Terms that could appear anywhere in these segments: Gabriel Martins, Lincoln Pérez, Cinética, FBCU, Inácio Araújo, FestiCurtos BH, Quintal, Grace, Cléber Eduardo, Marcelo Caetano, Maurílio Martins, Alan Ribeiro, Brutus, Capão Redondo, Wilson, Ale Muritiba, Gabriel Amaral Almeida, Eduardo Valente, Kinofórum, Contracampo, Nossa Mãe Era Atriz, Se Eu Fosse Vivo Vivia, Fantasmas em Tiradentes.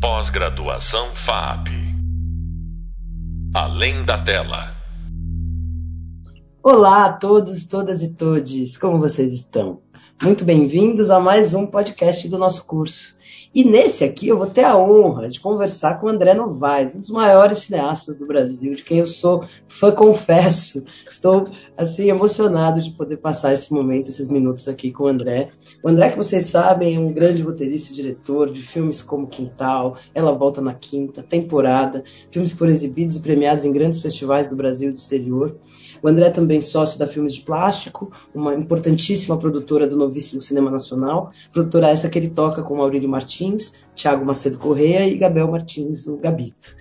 Pós-graduação FAP. Além da tela. Olá a todos, todas e todes. Como vocês estão? Muito bem-vindos a mais um podcast do nosso curso. E nesse aqui eu vou ter a honra de conversar com o André Novaes, um dos maiores cineastas do Brasil, de quem eu sou fã, confesso. Estou, assim, emocionado de poder passar esse momento, esses minutos aqui com o André. O André, que vocês sabem, é um grande roteirista e diretor de filmes como Quintal, Ela Volta na Quinta, Temporada, filmes que foram exibidos e premiados em grandes festivais do Brasil e do exterior. O André é também sócio da Filmes de Plástico, uma importantíssima produtora do novíssimo cinema nacional, produtora essa que ele toca com Maurílio Martins, Tiago Macedo Corrêa e Gabriel Martins, o Gabito.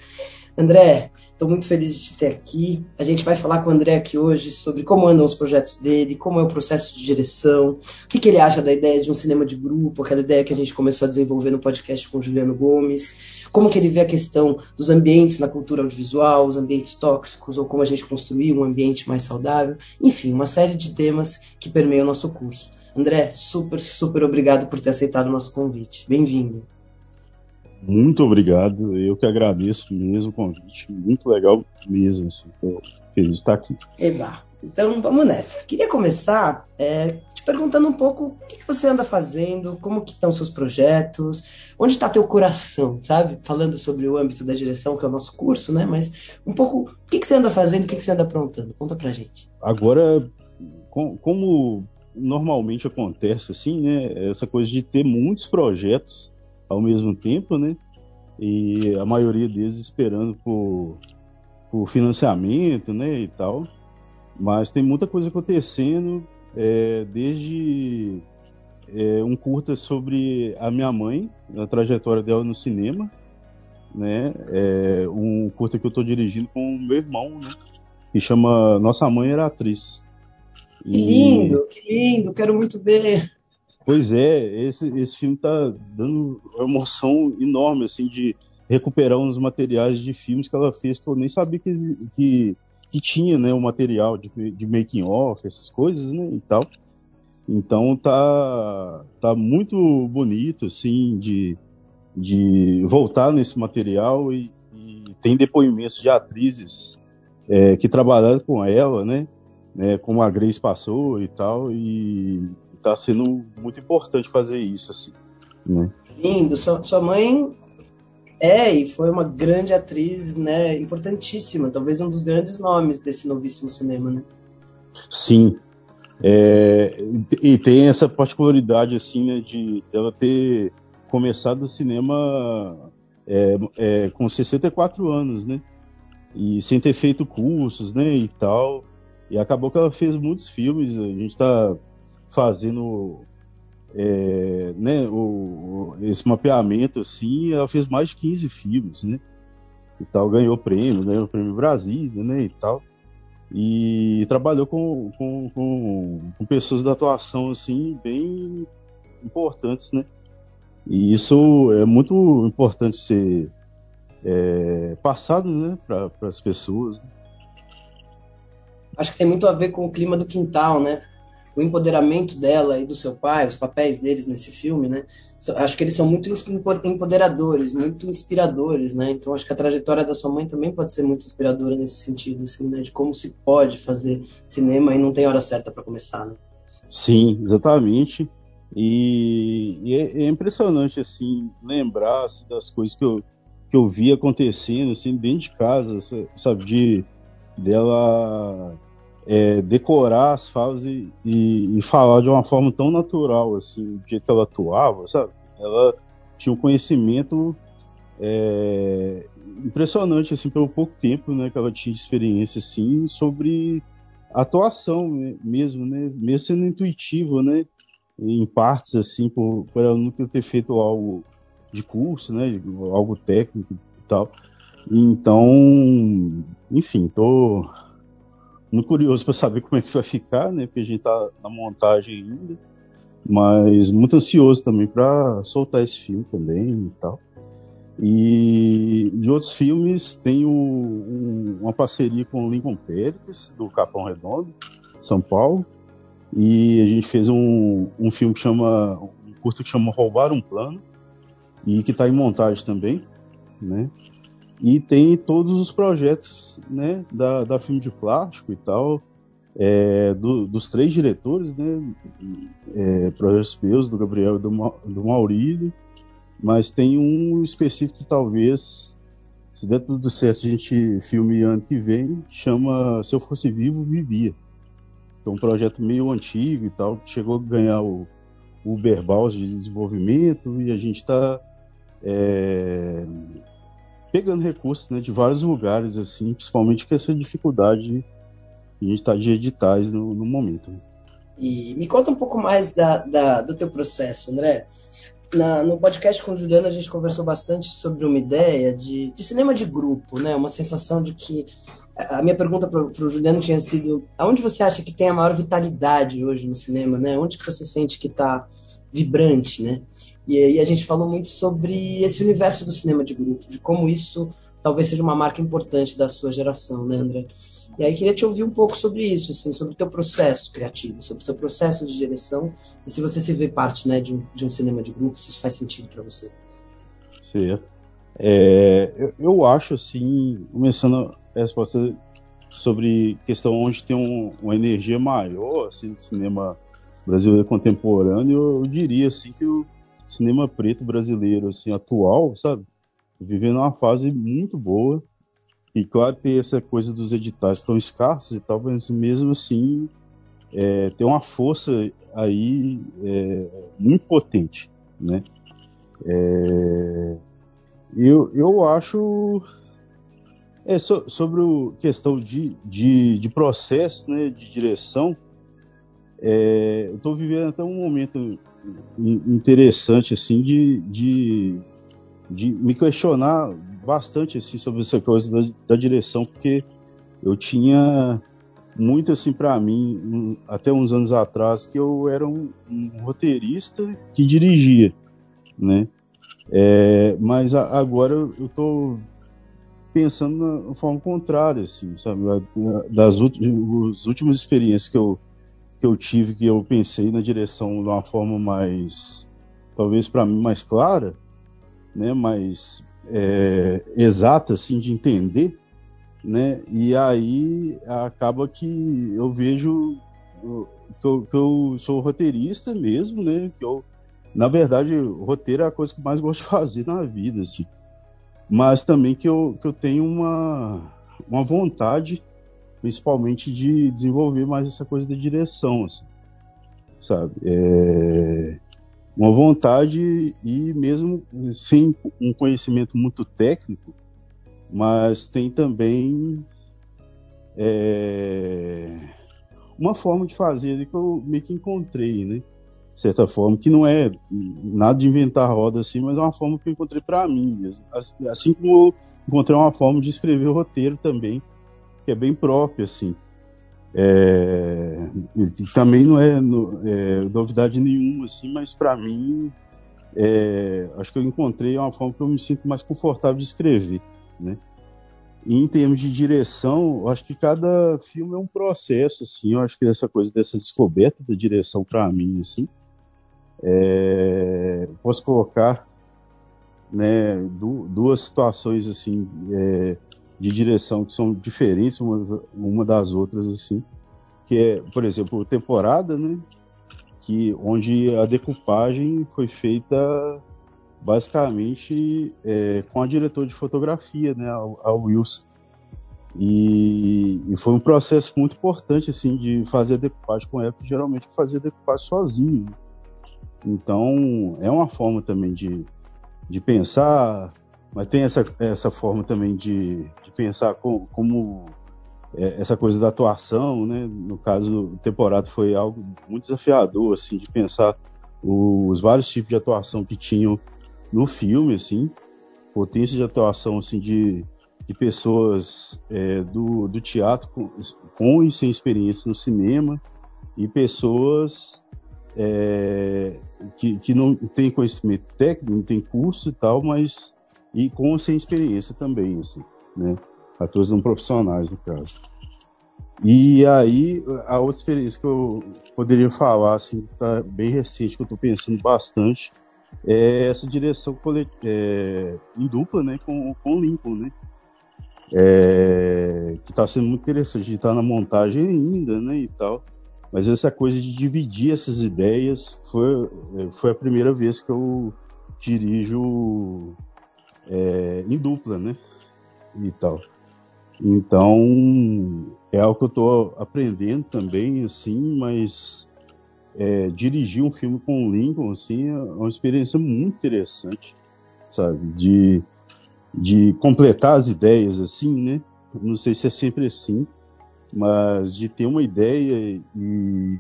André, estou muito feliz de te ter aqui. A gente vai falar com o André aqui hoje sobre como andam os projetos dele, como é o processo de direção, o que ele acha da ideia de um cinema de grupo, aquela ideia que a gente começou a desenvolver no podcast com o Juliano Gomes, como que ele vê a questão dos ambientes na cultura audiovisual, os ambientes tóxicos, ou como a gente construir um ambiente mais saudável. Enfim, uma série de temas que permeiam o nosso curso. André, super obrigado por ter aceitado o nosso convite. Bem-vindo. Muito obrigado, eu que agradeço mesmo o convite, muito legal mesmo, assim, feliz de estar aqui. Eba. Então vamos nessa. Queria começar te perguntando um pouco o que você anda fazendo, como que estão seus projetos, onde está teu coração, sabe? Falando sobre o âmbito da direção, que é o nosso curso, né? Mas um pouco o que você anda fazendo, o que você anda aprontando, conta pra gente. Agora, como normalmente acontece, assim, né? Essa coisa de ter muitos projetos ao mesmo tempo, né? E a maioria deles esperando por financiamento, né? E tal. Mas tem muita coisa acontecendo, desde um curta sobre a minha mãe, a trajetória dela no cinema, né? Um curta que eu estou dirigindo com o meu irmão, né? Que chama Nossa Mãe Era Atriz. E... que lindo, quero muito ver. Pois é, esse filme tá dando uma emoção enorme, assim, de recuperar uns materiais de filmes que ela fez, que eu nem sabia que tinha, né, o material de making off, essas coisas, né, e tal. Então tá muito bonito, assim, de voltar nesse material e tem depoimentos de atrizes que trabalharam com ela, né, como a Grace passou e tal, e... Tá sendo muito importante fazer isso, assim, né? Lindo. Sua mãe e foi uma grande atriz, né? Importantíssima, talvez um dos grandes nomes desse novíssimo cinema, né? Sim. E tem essa particularidade, assim, né? De ela ter começado o cinema com 64 anos, né? E sem ter feito cursos, né? E tal. E acabou que ela fez muitos filmes. A gente tá fazendo né, esse mapeamento, assim, ela fez mais de 15 filmes, né, e tal, ganhou o prêmio Brasília, né, e tal, e trabalhou com pessoas da atuação, assim, bem importantes, né, e isso é muito importante ser passado, né, para as pessoas. Acho que tem muito a ver com o clima do Quintal, né, o empoderamento dela e do seu pai, os papéis deles nesse filme, né? Acho que eles são muito empoderadores, muito inspiradores, né? Então acho que a trajetória da sua mãe também pode ser muito inspiradora nesse sentido, assim, né? De como se pode fazer cinema e não tem hora certa para começar, né? Sim, exatamente. E é impressionante, assim, lembrar-se das coisas que eu vi acontecendo, assim, dentro de casa, sabe? Dela... decorar as falas e falar de uma forma tão natural, assim, do jeito que ela atuava, sabe? Ela tinha um conhecimento impressionante, assim, pelo pouco tempo, né, que ela tinha de experiência, assim, sobre atuação mesmo, né? Mesmo sendo intuitiva, né? Em partes, assim, por ela nunca ter feito algo de curso, né? Algo técnico e tal. Então, enfim, tô... muito curioso para saber como é que vai ficar, né? Porque a gente tá na montagem ainda, mas muito ansioso também para soltar esse filme também e tal. E de outros filmes, tem uma parceria com o Lincoln Pérez, do Capão Redondo, São Paulo, e a gente fez um curto que chama Roubar um Plano, e que está em montagem também, né? E tem todos os projetos, né, da Filme de Plástico e tal, dos três diretores, né, projetos meus, do Gabriel e do Maurílio, mas tem um específico que talvez, se der tudo certo, a gente filme ano que vem, chama Se Eu Fosse Vivo Vivia. É um projeto meio antigo e tal, que chegou a ganhar o Uber Baus de desenvolvimento, e a gente está pegando recursos, né, de vários lugares, assim, principalmente com essa dificuldade que a gente está de editais no momento. E me conta um pouco mais do teu processo, André. No podcast com o Juliano, a gente conversou bastante sobre uma ideia de cinema de grupo, né? Uma sensação de que... A minha pergunta para o Juliano tinha sido: aonde você acha que tem a maior vitalidade hoje no cinema, né? Onde que você sente que está vibrante, né? E aí a gente falou muito sobre esse universo do cinema de grupo, de como isso talvez seja uma marca importante da sua geração, né, André? E aí queria te ouvir um pouco sobre isso, assim, sobre o teu processo criativo, sobre o teu processo de direção, e se você se vê parte, né, de um cinema de grupo, se isso faz sentido para você. Sim. Eu acho, assim, começando a resposta sobre questão onde tem uma energia maior, assim, do cinema brasileiro contemporâneo, eu diria, assim, que o cinema preto brasileiro, assim, atual, sabe, vivendo uma fase muito boa, e claro, tem essa coisa dos editais tão escassos e tal, mas mesmo assim tem uma força aí muito potente, né? Eu acho... sobre a questão de processo, né, de direção, eu estou vivendo até um momento interessante, assim, de me questionar bastante, assim, sobre essa coisa da direção, porque eu tinha muito, assim, para mim, até uns anos atrás, que eu era um roteirista que dirigia, né? Mas agora eu estou pensando na forma contrária, assim, sabe? As últimas experiências que eu tive, que eu pensei na direção de uma forma mais, talvez para mim, mais clara, né, mais exata, assim, de entender, né? E aí acaba que eu vejo que eu sou roteirista mesmo, né? Que eu, na verdade, o roteiro é a coisa que eu mais gosto de fazer na vida, assim. Mas também que eu tenho uma vontade, principalmente, de desenvolver mais essa coisa da direção, assim, sabe? Uma vontade, e mesmo sem um conhecimento muito técnico, mas tem também uma forma de fazer que eu meio que encontrei, né? De certa forma, que não é nada de inventar roda, assim, mas é uma forma que eu encontrei para mim mesmo. Assim como eu encontrei uma forma de escrever o roteiro também, que é bem própria, assim. Também não é novidade nenhuma, assim, mas para mim, acho que eu encontrei uma forma que eu me sinto mais confortável de escrever, né? E em termos de direção, eu acho que cada filme é um processo, assim. Eu acho que essa coisa dessa descoberta da direção, para mim, assim, posso colocar, né, duas situações, assim, de direção que são diferentes uma das outras, assim, que é, por exemplo, Temporada, né, onde a decupagem foi feita basicamente com a diretora de fotografia, né, a Wilson, e foi um processo muito importante, assim, de fazer a decupagem com ela, porque geralmente fazia decupagem sozinho. Então, é uma forma também de pensar, mas tem essa forma também de pensar como essa coisa da atuação, né? No caso, Temporada foi algo muito desafiador, assim, de pensar os vários tipos de atuação que tinham no filme, assim, potência de atuação, assim, de pessoas do teatro com e sem experiência no cinema, e pessoas que não têm conhecimento técnico, não têm curso e tal, mas e com e sem experiência também, assim, né? Atores não profissionais, no caso. E aí, a outra experiência que eu poderia falar, assim, tá bem recente, que eu tô pensando bastante, é essa direção em dupla, né, com o Lincoln, né? Que está sendo muito interessante, está na montagem ainda, né, e tal. Mas essa coisa de dividir essas ideias foi a primeira vez que eu dirijo em dupla, né, e tal. Então, é algo que eu estou aprendendo também, assim, mas dirigir um filme com o Lincoln, assim, é uma experiência muito interessante, sabe, de completar as ideias, assim, né, não sei se é sempre assim, mas de ter uma ideia e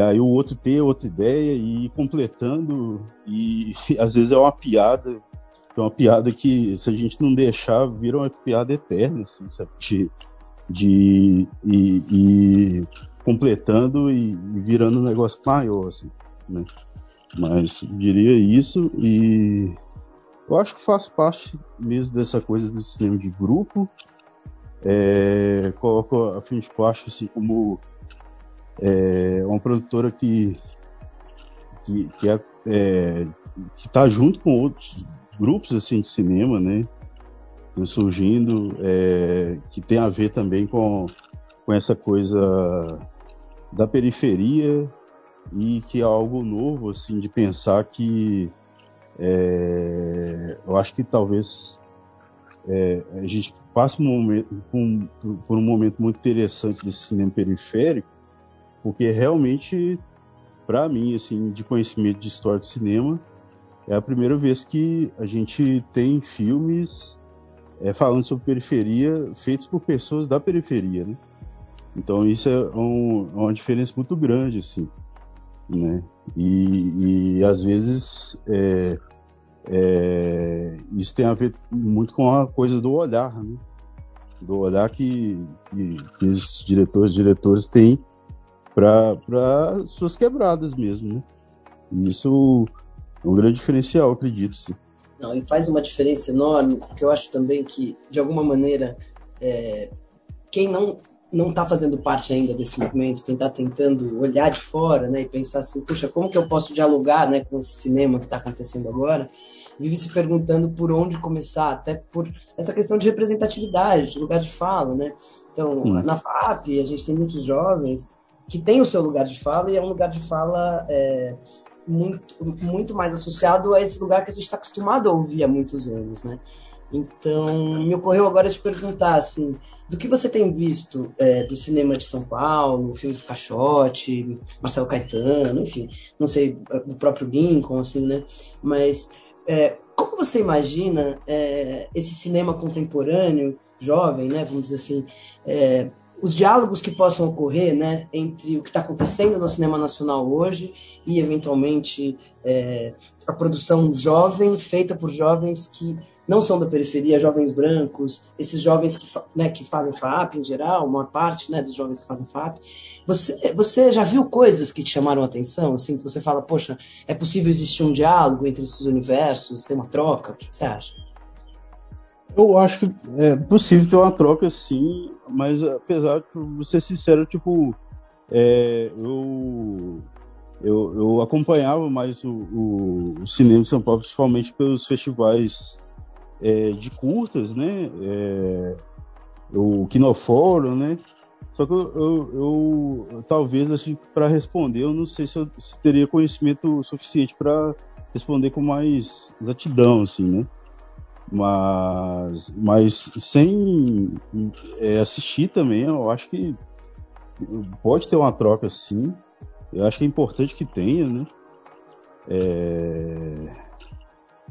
aí o outro ter outra ideia e ir completando, e às vezes é uma piada, que se a gente não deixar, vira uma piada eterna, assim, sabe? E completando e virando um negócio maior, assim, né? Mas diria isso, e eu acho que faz parte mesmo dessa coisa do cinema de grupo. Coloco a FilmesPlástico assim, como uma produtora que está junto com outros grupos assim, de cinema, né, surgindo, que tem a ver também com essa coisa da periferia, e que é algo novo assim, de pensar que eu acho que talvez a gente passa por um momento muito interessante desse cinema periférico, porque realmente, para mim, assim, de conhecimento de história de cinema, é a primeira vez que a gente tem filmes falando sobre periferia, feitos por pessoas da periferia, né? Então isso é uma diferença muito grande, assim, né? E às vezes isso tem a ver muito com a coisa do olhar, né? Do olhar que os diretores têm para suas quebradas mesmo, né? E isso é um grande diferencial, acredito-se. Não, e faz uma diferença enorme, porque eu acho também que, de alguma maneira, quem não está fazendo parte ainda desse movimento, quem está tentando olhar de fora, né, e pensar assim, puxa, como que eu posso dialogar, né, com esse cinema que está acontecendo agora, vive se perguntando por onde começar, até por essa questão de representatividade, de lugar de fala, né? Então, na FAP, a gente tem muitos jovens que têm o seu lugar de fala, e é um lugar de fala... Muito mais associado a esse lugar que a gente está acostumado a ouvir há muitos anos, né? Então, me ocorreu agora te perguntar, assim, do que você tem visto do cinema de São Paulo, filmes do Caixote, Marcelo Caetano, enfim, não sei, o próprio Lincoln, assim, né? Mas como você imagina esse cinema contemporâneo, jovem, né, vamos dizer assim, os diálogos que possam ocorrer, né, entre o que está acontecendo no cinema nacional hoje e, eventualmente, a produção jovem, feita por jovens que não são da periferia, jovens brancos, esses jovens que fazem FAAP em geral, uma parte, né, dos jovens que fazem FAAP. Você já viu coisas que te chamaram a atenção, assim, que você fala, poxa, é possível existir um diálogo entre esses universos, ter uma troca? O que você acha? Eu acho que é possível ter uma troca, sim, mas apesar de ser sincero, tipo, eu acompanhava mais o cinema de São Paulo, principalmente pelos festivais de curtas, né, o Kinofórum, né, só que eu talvez, assim, para responder, eu não sei se eu teria conhecimento suficiente para responder com mais exatidão, assim, né. Mas sem assistir também, eu acho que pode ter uma troca, sim. Eu acho que é importante que tenha, né?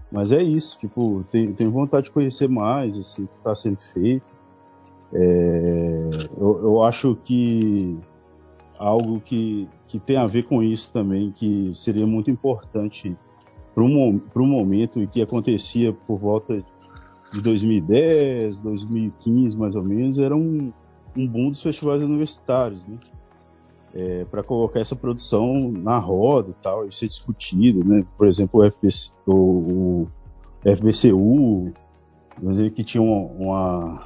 Mas é isso, tipo, tenho vontade de conhecer mais, assim, o que está sendo feito. Eu acho que algo que tem a ver com isso também, que seria muito importante para o momento que acontecia por volta de 2010, 2015, mais ou menos, era um boom dos festivais universitários, né? Para colocar essa produção na roda e tal, e ser discutido, né? Por exemplo, o FBCU, que tinha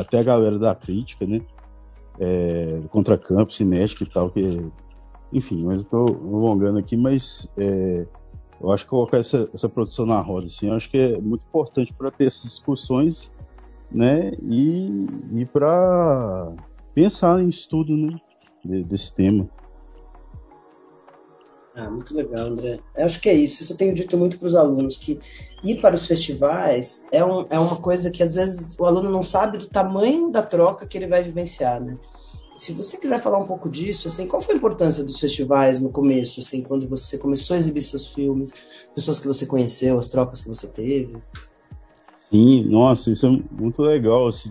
até a galera da crítica, né? Contracampo, Cinética e tal, que, enfim, mas estou alongando aqui, mas Eu acho que colocar essa produção na roda, assim, eu acho que é muito importante para ter essas discussões, né, e para pensar em estudo, né, desse tema. Ah, muito legal, André. Eu acho que é isso. Isso eu tenho dito muito para os alunos, que ir para os festivais é uma coisa que, às vezes, o aluno não sabe do tamanho da troca que ele vai vivenciar, né? Se você quiser falar um pouco disso, assim, qual foi a importância dos festivais no começo, assim, quando você começou a exibir seus filmes, pessoas que você conheceu, as trocas que você teve? Sim, nossa, isso é muito legal, assim,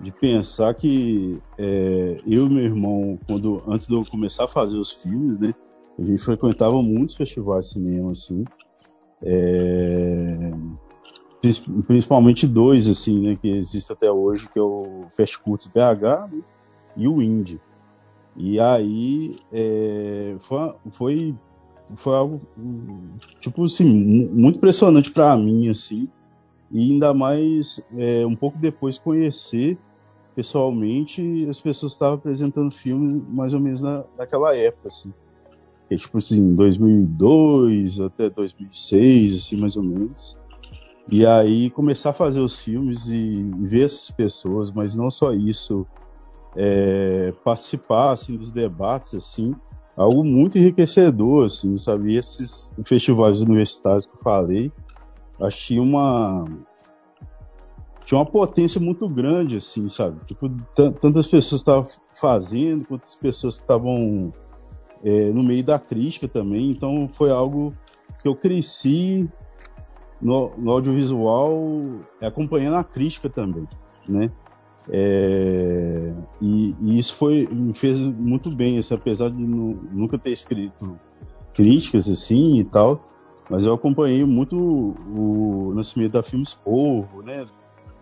de pensar que eu e meu irmão, antes de eu começar a fazer os filmes, né, a gente frequentava muitos festivais de cinema, assim, principalmente dois, assim, né, que existem até hoje, que é o FestiCurtos BH, né, e o Indie. E aí foi algo, tipo assim, muito impressionante para mim, assim, e ainda mais um pouco depois conhecer pessoalmente as pessoas que estavam apresentando filmes mais ou menos naquela época, assim, que é tipo assim, 2002 até 2006, assim, mais ou menos. E aí começar a fazer os filmes e ver essas pessoas, mas não só isso, participar, assim, dos debates, assim, algo muito enriquecedor, assim, sabe? E esses festivais universitários que eu falei, achei tinha uma potência muito grande, assim, sabe? Tipo, tantas pessoas estavam fazendo, quantas pessoas estavam no meio da crítica também. Então foi algo que eu cresci no audiovisual acompanhando a crítica também, né? E isso me fez muito bem, assim, apesar de nunca ter escrito críticas, assim, e tal, mas eu acompanhei muito o nascimento da filmes-porvo, né,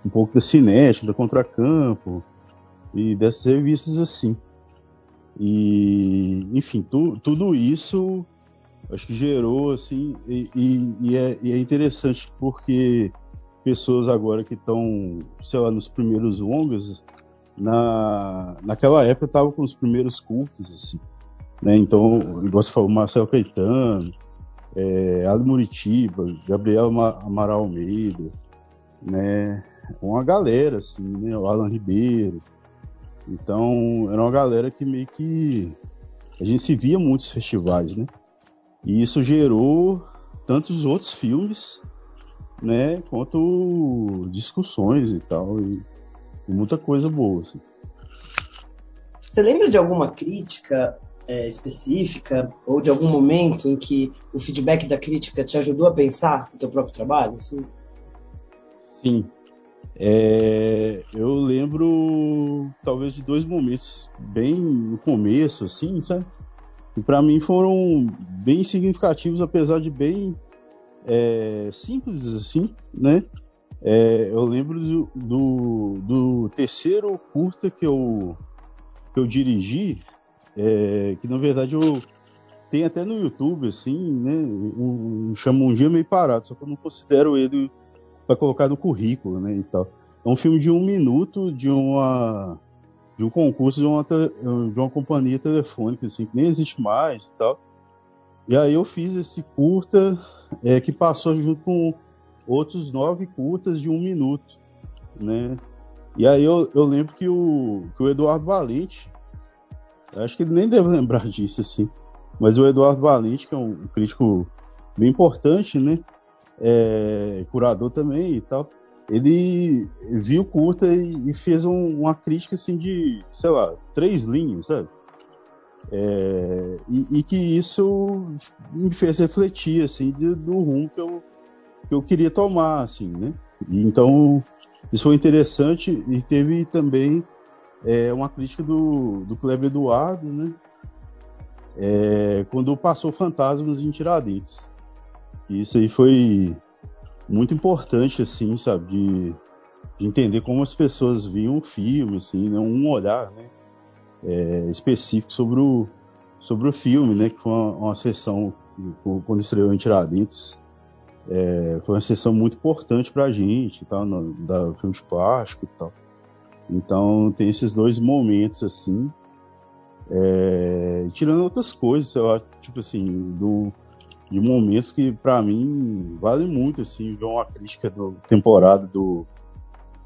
um pouco da Cinética, da Contracampo e dessas revistas, assim, e enfim, tudo isso acho que gerou, assim, e é interessante porque pessoas agora que estão, sei lá, nos primeiros longas, naquela época estavam com os primeiros curtas, assim, né? Então, igual você falou, Marcelo Caetano, Ale Muritiba, Gabriel Amaral Almeida, né? Uma galera, assim, né? O Alan Ribeiro. Então, era uma galera que meio que a gente se via muitos festivais, né? E isso gerou tantos outros filmes, né, quanto discussões e tal, e muita coisa boa, assim. Você lembra de alguma crítica específica, ou de algum momento em que o feedback da crítica te ajudou a pensar no teu próprio trabalho, assim? Sim. Eu lembro, talvez, de dois momentos bem no começo, assim, sabe? E para mim foram bem significativos, apesar de bem simples, assim, né? Eu lembro do terceiro curta que eu dirigi, que na verdade eu tenho até no YouTube, assim, né? Chama Um Dia Meio Parado, só que eu não considero ele para colocar no currículo, né, e tal. É um filme de 1 minuto de um concurso de uma companhia telefônica, assim, que nem existe mais e tal. E aí eu fiz esse curta que passou junto com outros 9 curtas de 1 minuto, né? E aí eu lembro que o Eduardo Valente, acho que ele nem deve lembrar disso, assim, mas o Eduardo Valente, que é um crítico bem importante, né, curador também e tal, ele viu o curta e fez uma crítica, assim, de, sei lá, 3 linhas, sabe? E que isso me fez refletir, assim, do rumo que eu queria tomar, assim, né? E então isso foi interessante. E teve também uma crítica do Cléber Eduardo, né? Quando passou Fantasmas em Tiradentes. E isso aí foi muito importante, assim, sabe? De entender como as pessoas viam o filme, assim, né? Um olhar, né, específico sobre o filme, né, que foi uma sessão, quando estreou em Tiradentes, foi uma sessão muito importante pra gente, tá, da Filme de Plástico e tal. Então tem esses dois momentos, assim, tirando outras coisas, sei lá, tipo assim, de momentos que, para mim, vale muito, assim, ver uma crítica do Temporada do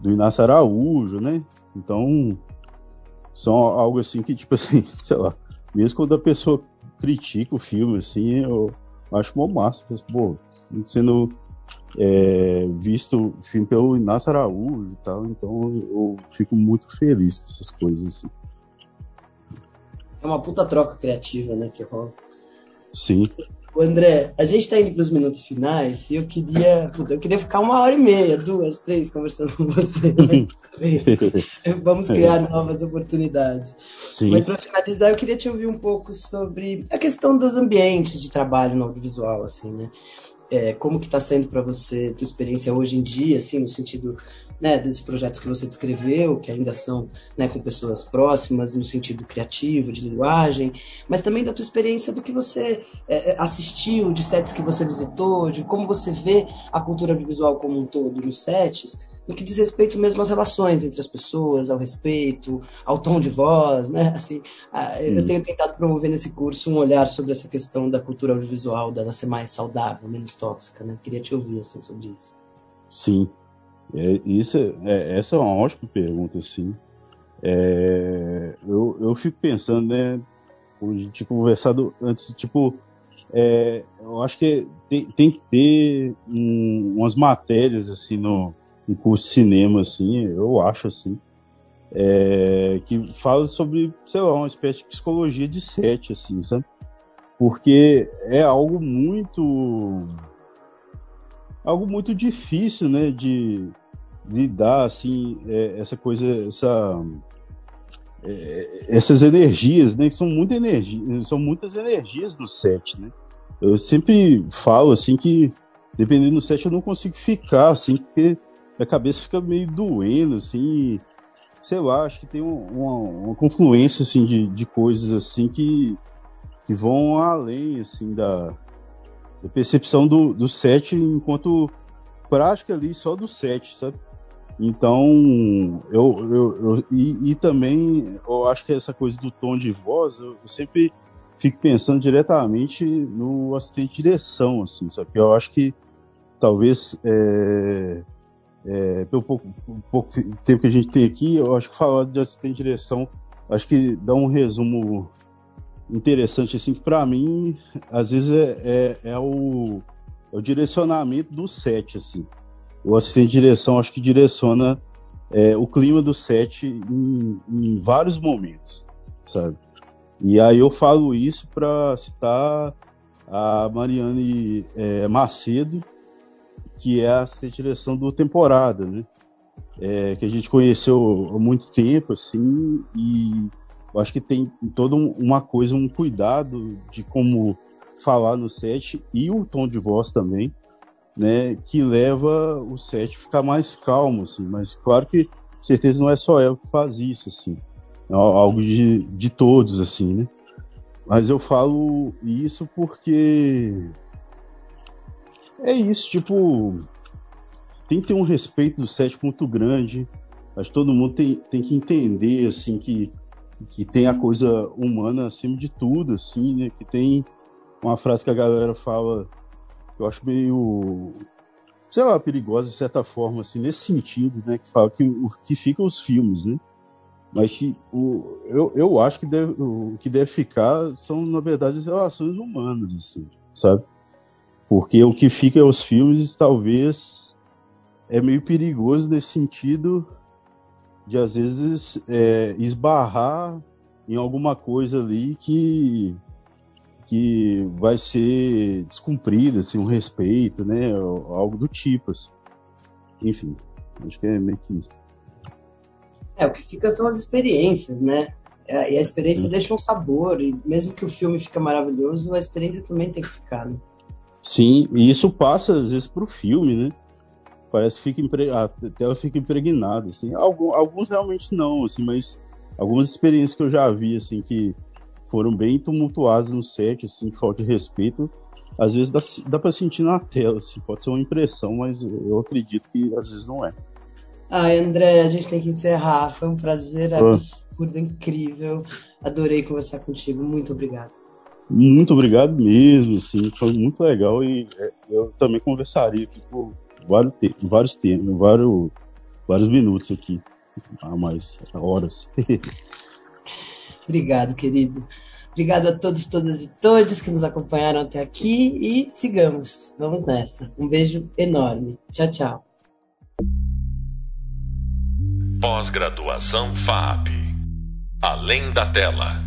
Inácio Araújo, né? Então, são algo assim que, tipo assim, sei lá, mesmo quando a pessoa critica o filme, assim, eu acho bom massa, mas, pô, sendo visto o filme pelo Inácio Araújo e tal, então eu fico muito feliz com essas coisas, assim. É uma puta troca criativa, né, que rola. Sim. O André, a gente tá indo pros minutos finais e eu queria ficar 1h30, 2, 3 conversando com você, mas vamos criar novas oportunidades. Sim. Mas para finalizar, eu queria te ouvir um pouco sobre a questão dos ambientes de trabalho no audiovisual, assim, né? Como que tá sendo para você, tua experiência hoje em dia, assim, no sentido, né, desses projetos que você descreveu, que ainda são, né, com pessoas próximas, no sentido criativo, de linguagem, mas também da tua experiência do que você assistiu, de sets que você visitou, de como você vê a cultura audiovisual como um todo nos sets, no que diz respeito mesmo às relações entre as pessoas, ao respeito, ao tom de voz, né, assim, eu tenho tentado promover nesse curso um olhar sobre essa questão da cultura audiovisual, dela ser mais saudável, menos tóxica, né? Queria te ouvir, assim, sobre isso. Sim. Essa é uma ótima pergunta, assim. Eu fico pensando, né, hoje, tipo, conversado antes, tipo, eu acho que tem que ter umas matérias, assim, no curso de cinema, assim, eu acho, assim, que fala sobre, sei lá, uma espécie de psicologia de set, assim, sabe? Porque é algo muito difícil, né, de lidar, assim, essas energias, né, que são muitas energias do set, né? Eu sempre falo, assim, que dependendo do set eu não consigo ficar, assim, porque a cabeça fica meio doendo, assim, sei lá, acho que tem uma confluência, assim, de coisas, assim, que vão além, assim, da percepção do set enquanto prática ali só do set, sabe? Então, eu também, eu acho que essa coisa do tom de voz, eu sempre fico pensando diretamente no assistente de direção, assim, sabe? Porque eu acho que, talvez, pelo pouco tempo que a gente tem aqui, eu acho que falar de assistente de direção, acho que dá um resumo interessante, assim, que pra mim às vezes é o direcionamento do set, assim. O assistente de direção, acho que direciona o clima do set em vários momentos, sabe? E aí eu falo isso pra citar a Mariane Macedo, que é a assistente de direção do Temporada, né? Que a gente conheceu há muito tempo, assim, e acho que tem toda uma coisa, um cuidado de como falar no set e o tom de voz também, né, que leva o set a ficar mais calmo, assim, mas claro que, com certeza, não é só ela que faz isso, assim, é algo de todos, assim, né, mas eu falo isso porque é isso, tipo, tem que ter um respeito do set muito grande, acho que todo mundo tem que entender, assim, que tem a coisa humana acima de tudo, assim, né? Que tem uma frase que a galera fala que eu acho meio, sei lá, perigosa de certa forma, assim, nesse sentido, né? Que fala que ficam os filmes, né? Mas que eu acho que o que deve ficar são, na verdade, as relações humanas, assim, sabe? Porque o que fica é os filmes, talvez, é meio perigoso nesse sentido, de às vezes esbarrar em alguma coisa ali que vai ser descumprida, assim, um respeito, né, algo do tipo, assim. Enfim, acho que é meio que isso. O que fica são as experiências, né, e a experiência deixa um sabor, e mesmo que o filme fica maravilhoso, a experiência também tem que ficar, né? Sim, e isso passa às vezes pro filme, né? Parece que até ela fica impregnada, assim. Alguns realmente não, assim, mas algumas experiências que eu já vi, assim, que foram bem tumultuadas no set, assim, de falta de respeito, às vezes dá pra sentir na tela, assim, pode ser uma impressão, mas eu acredito que às vezes não é. Ai, André, a gente tem que encerrar, foi um prazer absurdo, incrível, adorei conversar contigo, muito obrigado. Muito obrigado mesmo, assim, foi muito legal e eu também conversaria aqui por vários minutos aqui, a mais horas. Obrigado, querido. Obrigado a todos, todas e todos que nos acompanharam até aqui e sigamos, vamos nessa. Um beijo enorme. Tchau, tchau. Pós-graduação FAP. Além da tela.